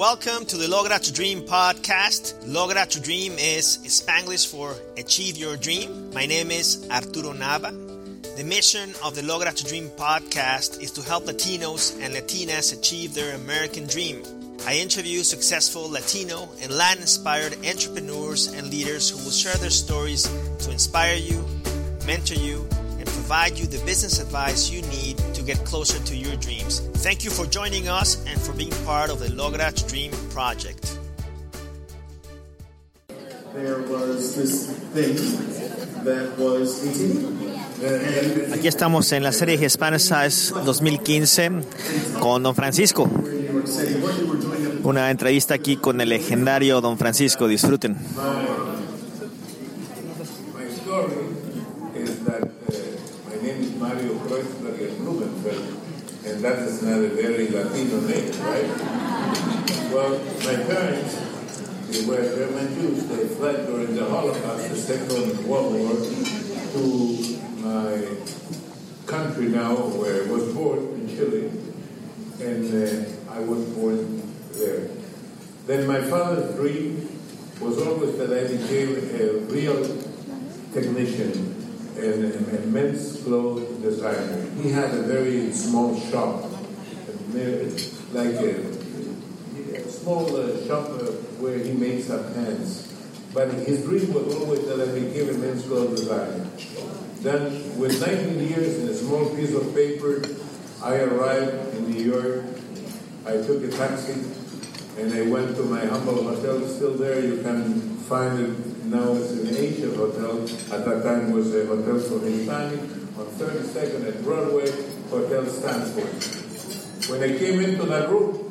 Welcome to the Logra Tu Dream podcast. Logra Tu Dream is Spanglish for Achieve Your Dream. My name is Arturo Nava. The mission of the Logra Tu Dream podcast is to help Latinos and Latinas achieve their American dream. I interview successful Latino and Latin-inspired entrepreneurs and leaders who will share their stories to inspire you, mentor you, and provide you the business advice you need to get closer to your dreams. Thank you for joining us and for being part of the Logra Tu Dream project. There was this thing that was Aquí estamos en la serie Hispanicize 2015 con Don Francisco. Una entrevista aquí con el legendario Don Francisco. Disfruten. Country now, where I was born in Chile, and I was born there. Then my father's dream was always that I became a real technician and an immense clothes designer. He had a very small shop, like a small shop where he made some pants. But his dream was always that I became an immense clothes designer. Then, with 19 years and a small piece of paper, I arrived in New York. I took a taxi, and I went to my humble hotel. It's still there. You can find it now. It's an Asian hotel. At that time, it was a hotel for Hispanic on 32nd and Broadway, Hotel Stanford. When I came into that room,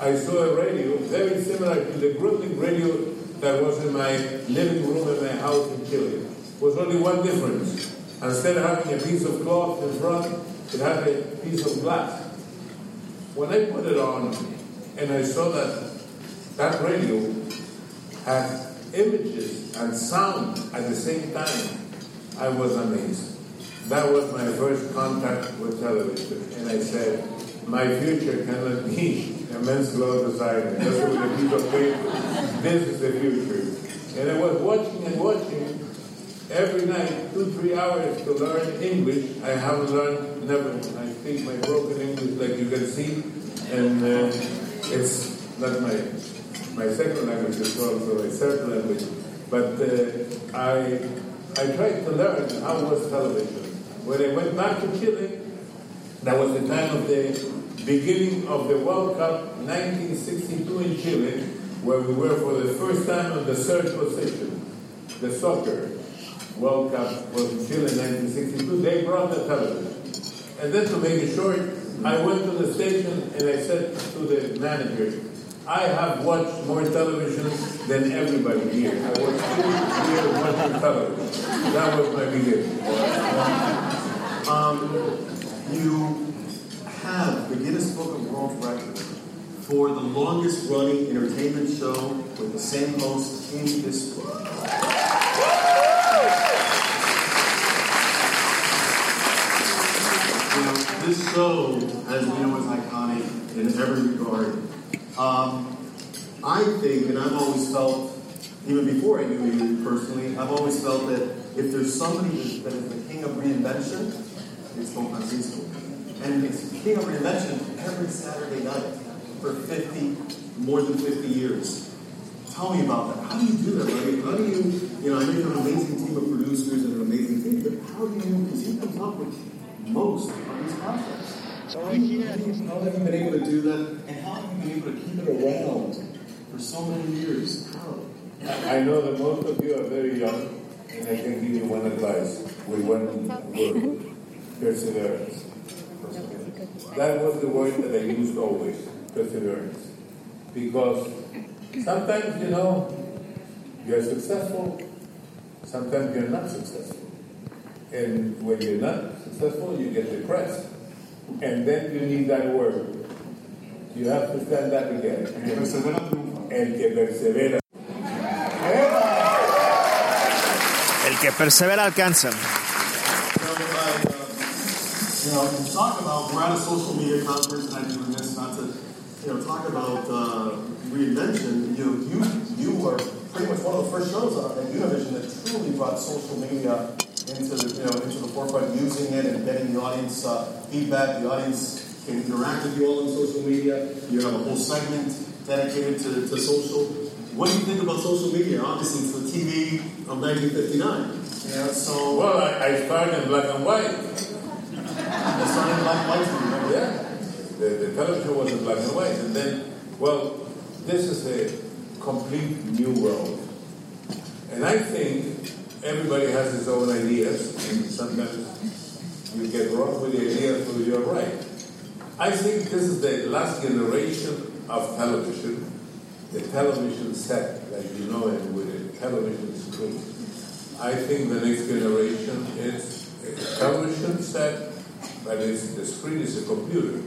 I saw a radio very similar to the Brooklyn radio that was in my living room in my house in Chile. Was only one difference. Instead of having a piece of cloth in front, it had a piece of glass. When I put it on and I saw that radio had images and sound at the same time, I was amazed. That was my first contact with television. And I said, my future cannot be a men's law designer. That's what the people think. This is the future. And I was watching and watching. Every night, 2-3 hours to learn English. I haven't learned, never. I speak my broken English, like you can see, and it's not my second language, it's also my third language. But I tried to learn how was television. When I went back to Chile, that was the time of the beginning of the World Cup, 1962 in Chile, where we were for the first time on the third position, the soccer. World Cup was in Chile in 1962, they brought the television. And then to make it short, I went to the station and I said to the manager, I have watched more television than everybody here. I was 2 years watching television. That was my beginning. You have the Guinness Book of World Records for the longest running entertainment show with the same host in history. This show, as we know, is iconic in every regard. I think, and I've always felt, even before I knew you personally, I've always felt that if there's somebody that is the king of reinvention, it's Don Francisco. And it's king of reinvention every Saturday night for more than 50 years. Tell me about that. How do you do that, right? How do you I know you have an amazing team of producers and an amazing team, but how do you, because you come up with most of these concepts. So right here, how have you been able to do that, and how have you been able to keep it around for so many years? How? I know that most of you are very young, and I can give you one advice with one word: perseverance. That was the word that I used always, perseverance. Because sometimes, you're successful, sometimes you're not successful. And when you're not successful, you get depressed. And then you need that word. You have to stand up again. El que persevera. El que persevera alcanza. Talk about, we're at a social media conference, and I do this not to you know, talk about reinvention, you were pretty much one of the first shows on Univision that truly brought social media into the, you know, into the forefront, using it and getting the audience feedback. The audience can interact with you all on social media. You have a whole segment dedicated to social. What do you think about social media? Obviously, it's the TV of 1959. Yeah. So. Well, I started in black and white. I started in black and white. Remember? Yeah. The television was in black and white, and then, well, this is a complete new world, and I think everybody has his own ideas, and sometimes you get wrong with the idea, so you're right. I think this is the last generation of television, the television set, like you know it, with a television screen. I think the next generation is a television set, but it's, the screen is a computer.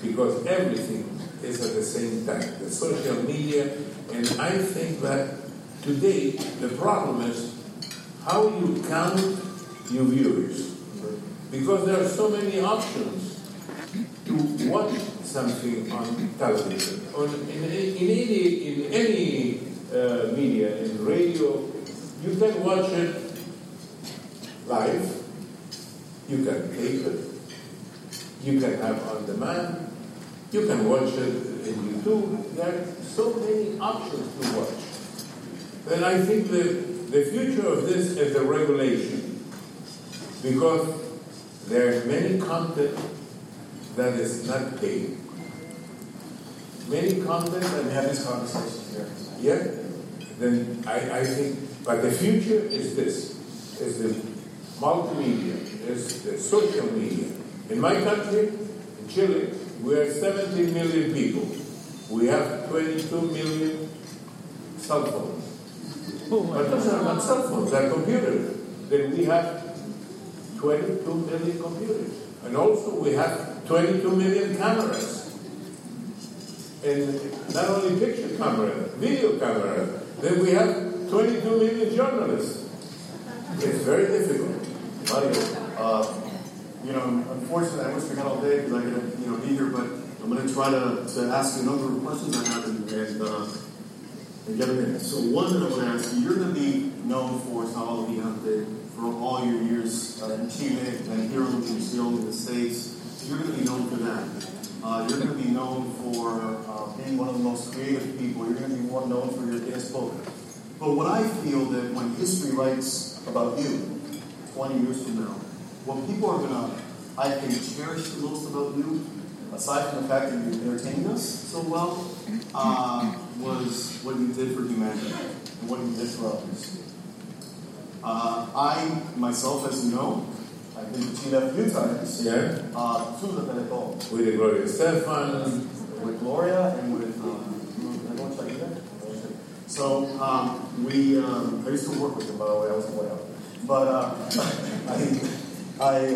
Because everything is at the same time, the social media, and I think that today the problem is how you count your viewers. Because there are so many options to watch something on television, in any media, in radio, you can watch it live, you can tape it, you can have on demand. You can watch it in YouTube. There are so many options to watch. And I think that the future of this is the regulation, because there are many content that is not paid. Many content that we have this conversation here. Yeah. Then I think, but the future is this: is the multimedia, is the social media. In my country, in Chile, we are 70 million people. We have 22 million cell phones. But those are not cell phones, they're computers. Then we have 22 million computers. And also we have 22 million cameras. And not only picture cameras, video cameras. Then we have 22 million journalists. It's very difficult. You know, unfortunately, I wish we had all day because I could, you know, be here. But I'm going to try to ask you a number of questions I have and get them in. So one that I want to ask you: you're going to be known for Sábado Gigante for all your years in Chile and here in Brazil, in the States. You're going to be known for that. You're going to be known for being one of the most creative people. You're going to be known for your guest book. But what I feel that when history writes about you 20 years from now, what people are going to, I think, cherish the most about you, aside from the fact that you entertained us so well, was what you did for humanity and what you did for others. I, myself, as you know, I've been to Chile a few times. Yeah. To the Teletón. With Gloria Estefan. With Gloria and with... everyone check it out. So, I used to work with them, by the way. I was way out. But, I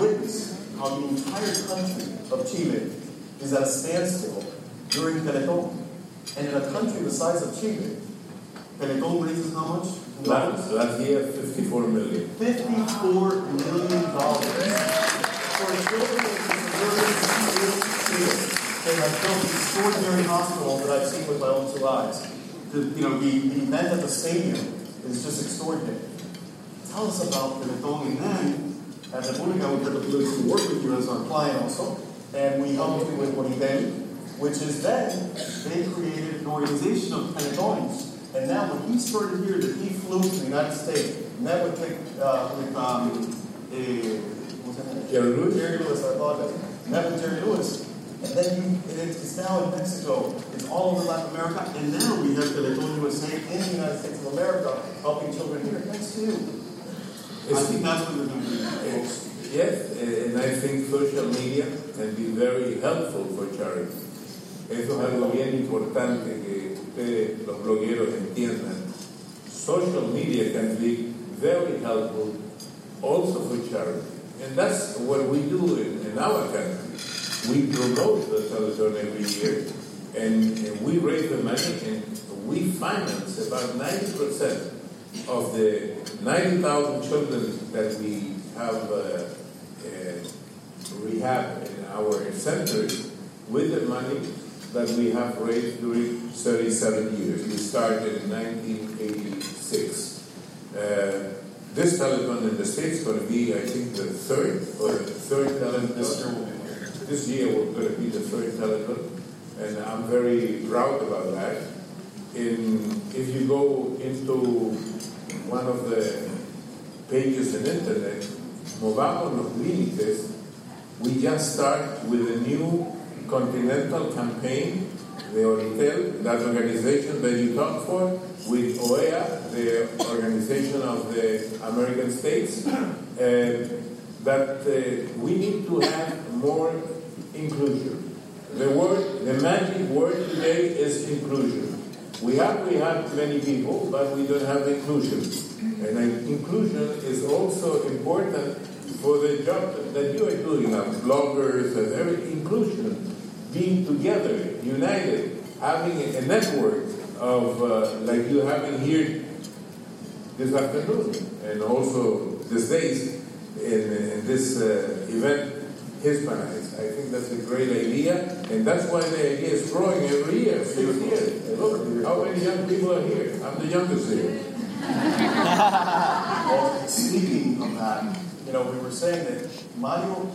witnessed how the entire country of Chile is at a standstill during Teletón. And in a country the size of Chile, Teletón raises how much? Last year, $54 million. $54 million for children with disabilities in Chile. And I built an extraordinary hospital that I've seen with my own two eyes. The event at the stadium is just extraordinary. Tell us about Teletón, and then at the República we had the privilege to work with you as our client also, and we helped you with Univision, which is then they created an organization of Teletones, and now when he started here, that he flew to the United States, met with Jerry Lewis, I apologize, met with Jerry Lewis, and then it's now in Mexico, it's all over Latin America, and now we have Teleton USA in the United States of America helping children here. Thanks to you. I think that's what we're going to do. Yes, and I think social media can be very helpful for charity. Eso es algo bien importante que ustedes, los blogueros, entiendan. Social media can be very helpful also for charity. And that's what we do in our country. We promote the Teleton every year, and we raise the money, and we finance about 90% of the 90,000 children that we have have in our centers with the money that we have raised during 37 years. We started in 1986. This Teleton in the States is going to be, I think, the third Teleton. This year we're going to be the third Teleton, and I'm very proud about that. If you go into one of the pages in internet, Movamos los Límites, we just start with a new continental campaign, the Oritel, that organization that you talk for, with OEA, the Organization of the American States, that we need to have more inclusion. The magic word today is inclusion. We have many people, but we don't have inclusion. And inclusion is also important for the job that you are doing, like bloggers and every inclusion, being together, united, having a network of like you having here this afternoon and also these days in this event, Hispanize. I think that's a great idea, and that's why the idea is growing every year. So you're here. Look, how many young people are here? I'm the youngest here. Well, speaking of that, you know, we were saying that Mario,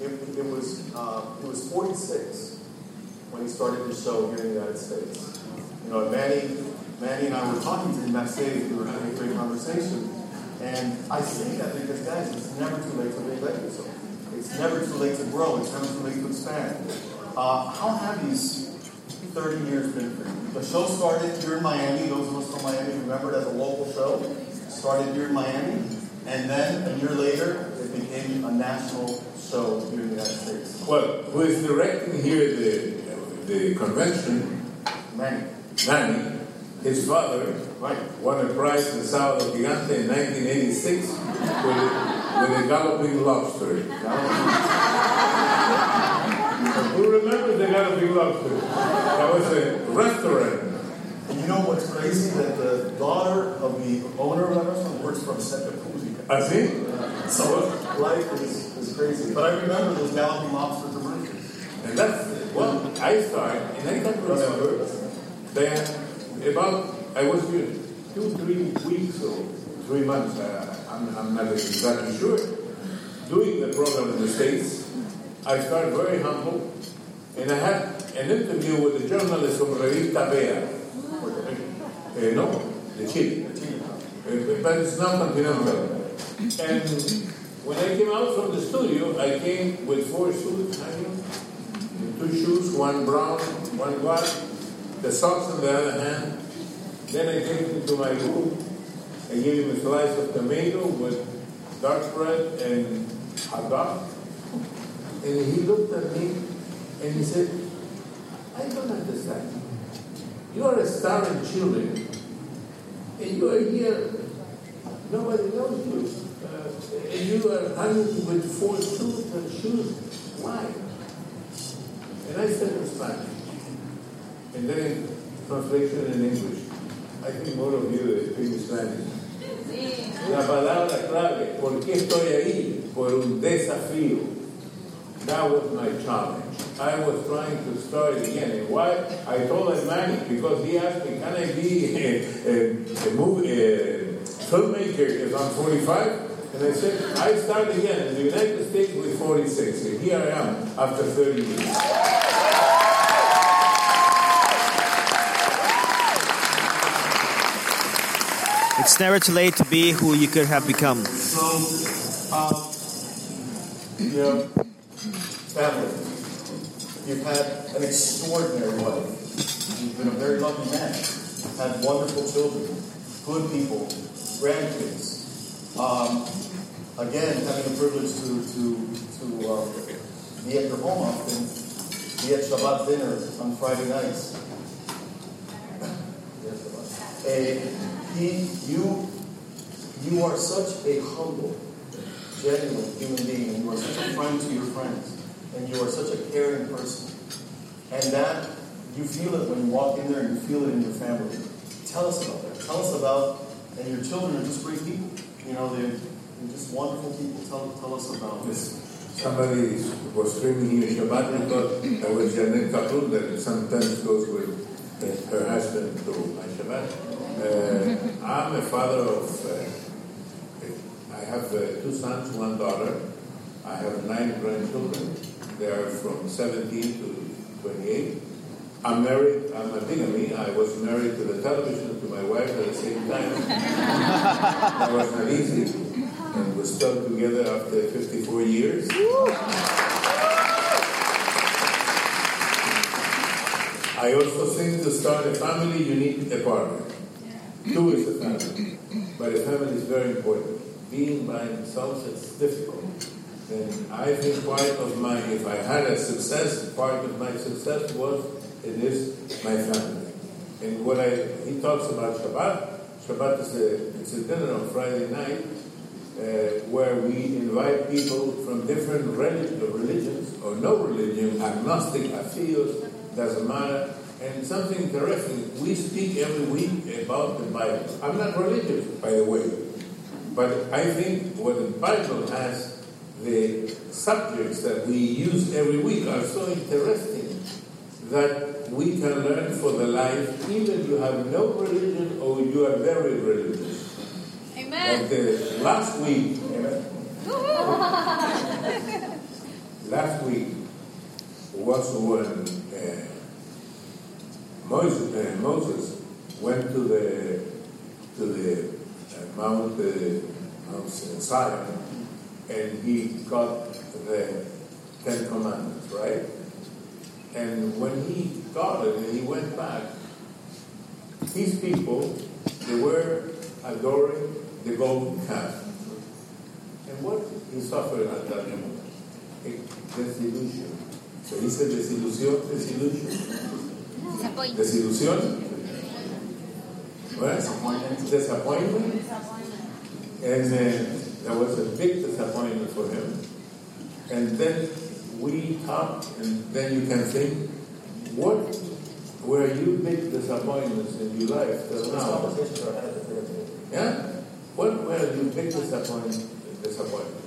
it was 46 when he started the show here in the United States. You know, Manny and I were talking to him that day. We were having a great conversation, and I say that because, guys, it's never too late to reinvent yourself. It's never too late to grow. It's never too late to expand. How have these 30 years been for you? The show started here in Miami. Those of us from Miami remember it as a local show. It started here in Miami. And then, a year later, it became a national show here in the United States. Well, who is directing here the convention? Manny. His father won a prize in Sábado Gigante in 1986 with a galloping lobster. Who remembers the galloping lobster? That was a restaurant. And you know what's crazy? That the daughter of the owner of that restaurant works from Setapuzi. I see. So life is crazy. But I remember those galloping lobster commercials. And that's well, I started, and I don't remember that. About, I was here 2-3 weeks or 3 months, I'm not exactly sure, doing the program in the States. I started very humble, and I had an interview with a journalist from Revista Vea, the Chile, but it's not continental. And when I came out from the studio, I came with 4 suits, 2 shoes, one brown, one black, the socks on the other hand. Then I came into my room. I gave him a slice of tomato with dark bread and hot dog. And he looked at me and he said, I don't understand. You are a star in Chile. And you are here. Nobody knows you. And you are hanging with 4 suits and shoes. Why? And I said in Spanish. And then translation in English. I think more of you speak Spanish. Sí. La palabra clave, ¿por qué estoy ahí? Por un desafío. That was my challenge. I was trying to start again. And why? I told Manny, because he asked me, can I be a filmmaker if I'm 45? And I said, I start again in the United States with 46. And here I am after 30 years. It's never too late to be who you could have become. So, family, you've had an extraordinary life. You've been a very lucky man. You've had wonderful children, good people, grandkids. Again, having the privilege to be at your home often, be at Shabbat dinner on Friday nights. You are such a humble, genuine human being, and you are such a friend to your friends, and you are such a caring person. And that, you feel it when you walk in there, and you feel it in your family. Tell us about that. Tell us about, and your children are just great people. You know, they're just wonderful people. Tell us about this. Somebody was screaming in Shabbat and thought that was Janet Kapoor that sometimes goes with her husband to Shabbat. I'm a father of, I have two sons, one daughter. I have 9 grandchildren. They are from 17 to 28. I'm married, I'm a bigamy. I was married to the television, to my wife at the same time. That was not easy. And we're still together after 54 years. I also think to start a family, you need a partner. Yeah. Two is a family. But a family is very important. Being by themselves, it's difficult. And I think part of my, if I had a success, part of my success was it is my family. And what he talks about Shabbat. Shabbat is it's a dinner on Friday night where we invite people from different religions or no religion, agnostic, atheos, doesn't matter. And something interesting, we speak every week about the Bible. I'm not religious, by the way. But I think what the Bible has, the subjects that we use every week are so interesting that we can learn for the life, even if you have no religion or you are very religious. Amen. Like last week, last week was when Moses went to the Mount Sinai, and he got the 10 commandments, right? And when he got it and he went back, these people, they were adoring the golden calf. And what he suffered at that moment? Desilusión. Se dice desilusión. Desilusión. Well, disappointment. And there was a big disappointment for him. And then we talk, and then you can think, what were your big disappointments in your life till now? Yeah? What were your big disappointments?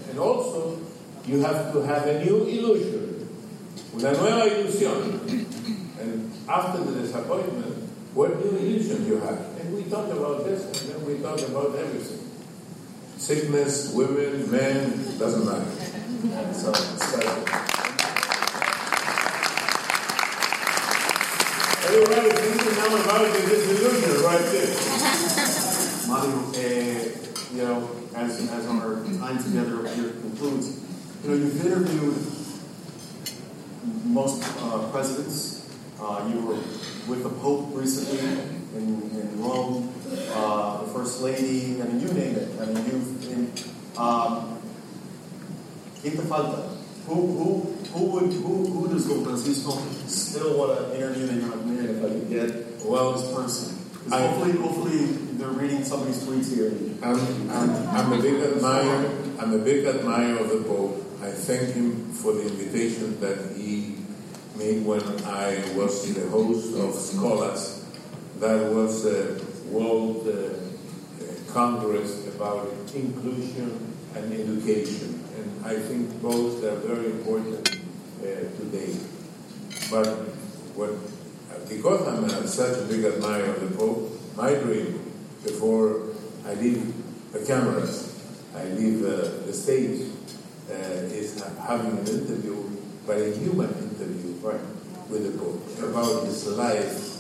And also, you have to have a new illusion, una nueva ilusión. And after the disappointment, what new illusion you have? And we talk about this, and then we talk about everything. Sickness, women, men, doesn't matter. So. Everybody thinking now about the disillusion right there. Mario, you know, as our time together here concludes, you know, you've interviewed most presidents. You were with the Pope recently in Rome, the First Lady. I mean, you name it. I mean, you've in. Who does Don Francisco still want to interview? They don't know if I could get this person. Hopefully they're reading somebody's tweets here. I'm a big admirer of the Pope. I thank him for the invitation that he made when I was the host of Scholars. That was a World Congress about inclusion and education. And I think both are very important today. But because I'm such a big admirer of the Pope, my dream, before I leave the cameras, I leave the stage, is having an interview, but a human interview, right, with the Pope, about his life,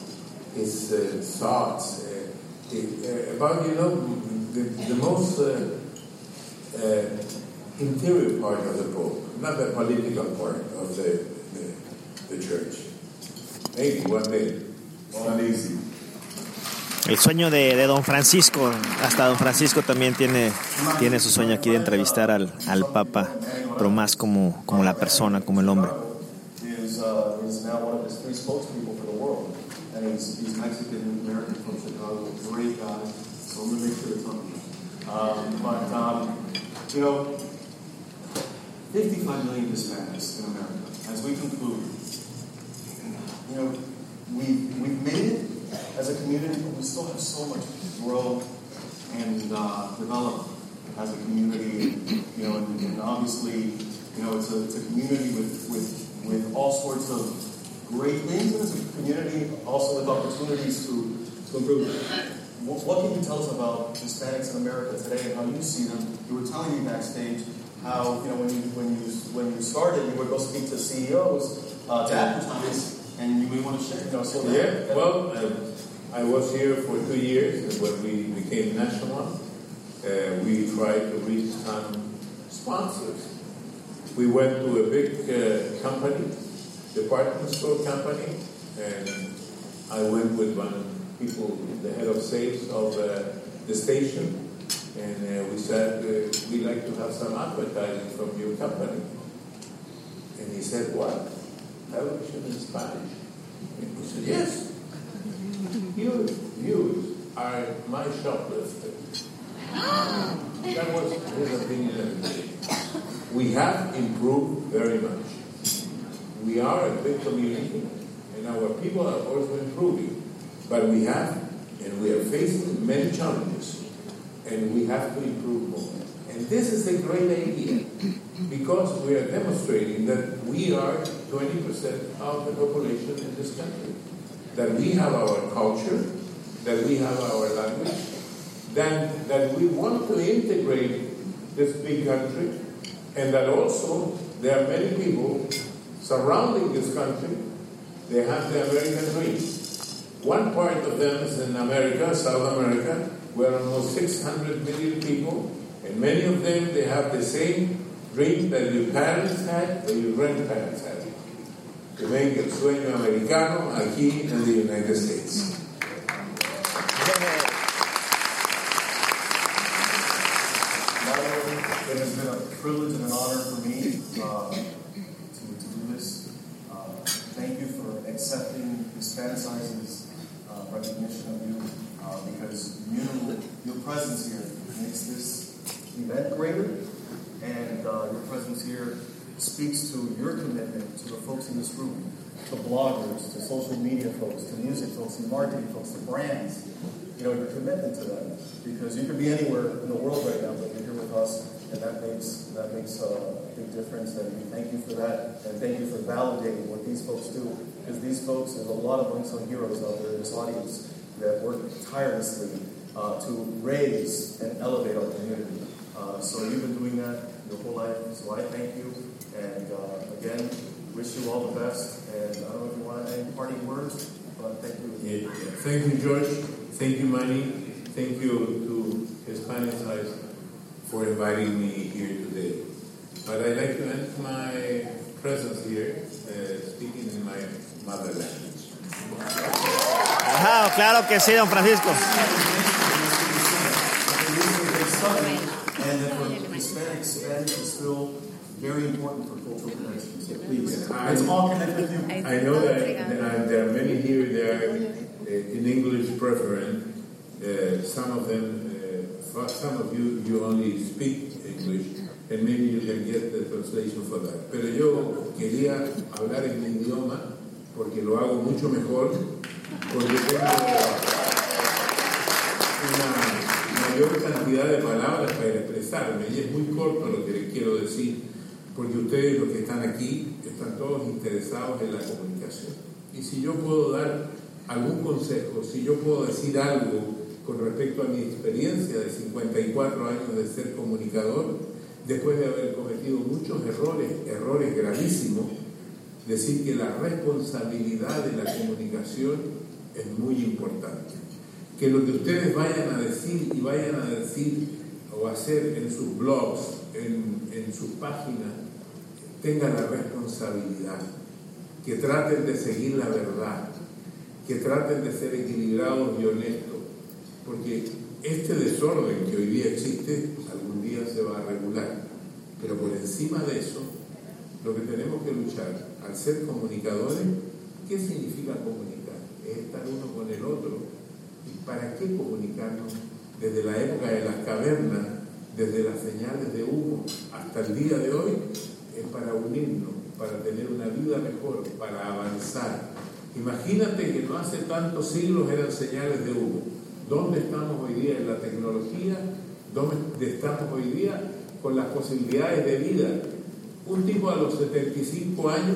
his thoughts, about, you know, the most... interior part of the Pope, not the political part of the church. Maybe one day. It's not easy. El sueño de Don Francisco, hasta Don Francisco también tiene su sueño aquí de entrevistar al Papa, pero más como la persona, como el hombre. Is now one of his 3 spokespeople for the world, and he's Mexican American from Chicago, great guy. So I'm gonna make sure it's on. You know. 55 million Hispanics in America. As we conclude, you know, we've made it as a community, but we still have so much to grow and develop as a community. You know, and obviously, You know, it's a community with all sorts of great things, and it's a community also with opportunities to improve. What can you tell us about Hispanics in America today and how you see them? You were telling me backstage how, you know, when you started, you would go speak to CEOs to advertise, and you may want to share. You know, so that, yeah. Well, I was here for 2 years, and when we became national, we tried to reach some sponsors. We went to a big company, department store company, and I went with one of the people, the head of sales of the station, and we said, we'd like to have some advertising from your company. And he said, what? Television in Spanish? And we said, yes. You are my shoplifter. That was his opinion. We have improved very much. We are a big community, and our people are also improving. But we have, and we are facing many challenges, and we have to improve more. And this is a great idea, because we are demonstrating that we are 20% of the population in this country, that we have our culture, that we have our language, that we want to integrate this big country, and that also there are many people surrounding this country. They have the American dream. One part of them is in America, South America, where almost 600 million people, and many of them, they have the same dream that your parents had or your grandparents had, to make el sueño americano aquí en the United States. It has been a privilege and an honor for me to do this. Thank you for accepting Hispanicize's recognition of you, because your presence here makes this event greater, and your presence here speaks to your commitment to the folks in this room, to bloggers, to social media folks, to music folks, to marketing folks, to brands. You know, your commitment to them, because you could be anywhere in the world right now, but you're here with us. And that makes a big difference, and we thank you for that, and thank you for validating what these folks do, because these folks, there's a lot of unsung heroes out there in this audience that work tirelessly to raise and elevate our community. So you've been doing that your whole life, so I thank you, and again, wish you all the best, and I don't know if you want to add any parting words, but thank you. Yeah. Thank you, George. Thank you, Manny. Thank you to Hispanicize for inviting me here today. But I'd like to end my presence here speaking in my mother language. Claro que sí, Don Francisco. And for Hispanics, Spanish is still very important for cultural connection. So please, let's all connect with you. I know that there are many here that are in English preference. Some of them some of you only speak English, and maybe you can get the translation for that. Pero yo quería hablar en mi idioma porque lo hago mucho mejor, porque tengo una mayor cantidad de palabras para expresarme, y es muy corto lo que les quiero decir, porque ustedes los que están aquí están todos interesados en la comunicación. Y si yo puedo dar algún consejo, si yo puedo decir algo con respecto a mi experiencia de 54 años de ser comunicador, después de haber cometido muchos errores gravísimos, decir que la responsabilidad de la comunicación es muy importante. Que lo que ustedes vayan a decir y o hacer en sus blogs, en sus páginas, tengan la responsabilidad, que traten de seguir la verdad, que traten de ser equilibrados y honestos, porque este desorden que hoy día existe, algún día se va a regular. Pero por encima de eso, lo que tenemos que luchar al ser comunicadores, ¿qué significa comunicar? Es estar uno con el otro. ¿Y para qué comunicarnos? Desde la época de las cavernas, desde las señales de humo hasta el día de hoy, es para unirnos, para tener una vida mejor, para avanzar. Imagínate que no hace tantos siglos eran señales de humo. ¿Dónde estamos hoy día en la tecnología? ¿Dónde estamos hoy día con las posibilidades de vida? Un tipo a los 75 años,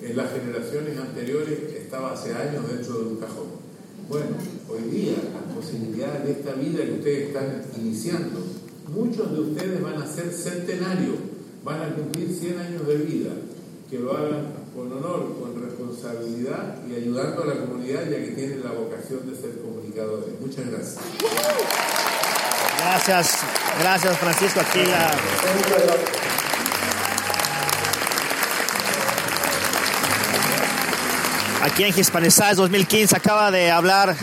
en las generaciones anteriores estaba hace años dentro de un cajón. Bueno, hoy día las posibilidades de esta vida que ustedes están iniciando, muchos de ustedes van a ser centenarios, van a cumplir 100 años de vida, que lo hagan con honor, con responsabilidad y ayudando a la comunidad, ya que tienen la vocación de ser comunicadores. Muchas gracias. Gracias, gracias Francisco. Aquí la... Aquí en Hispanicize 2015 acaba de hablar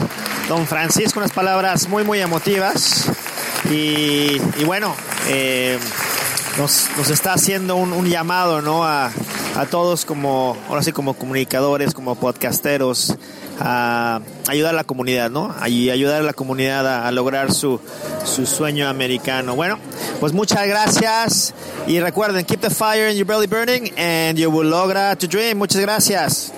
Don Francisco unas palabras muy, muy emotivas. Y bueno, nos está haciendo un llamado, ¿no? A todos como, ahora sí, como comunicadores, como podcasteros, a ayudar a la comunidad, ¿no? Y ayudar a la comunidad a lograr su sueño americano. Bueno, pues muchas gracias. Y recuerden, keep the fire in your belly burning and you will logra to dream. Muchas gracias.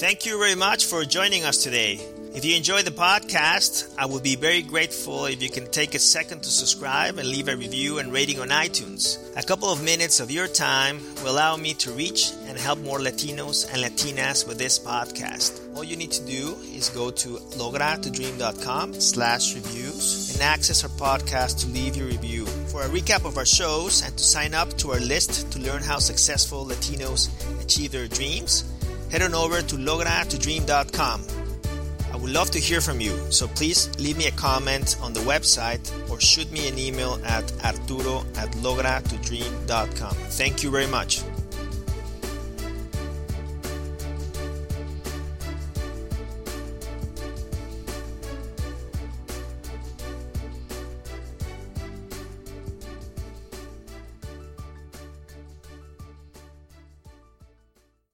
Thank you very much for joining us today. If you enjoyed the podcast, I would be very grateful if you can take a second to subscribe and leave a review and rating on iTunes. A couple of minutes of your time will allow me to reach and help more Latinos and Latinas with this podcast. All you need to do is go to LograTuDream.com/reviews and access our podcast to leave your review. For a recap of our shows and to sign up to our list to learn how successful Latinos achieve their dreams, head on over to LograTuDream.com. I would love to hear from you, so please leave me a comment on the website or shoot me an email at arturo@logratudream.com. Thank you very much.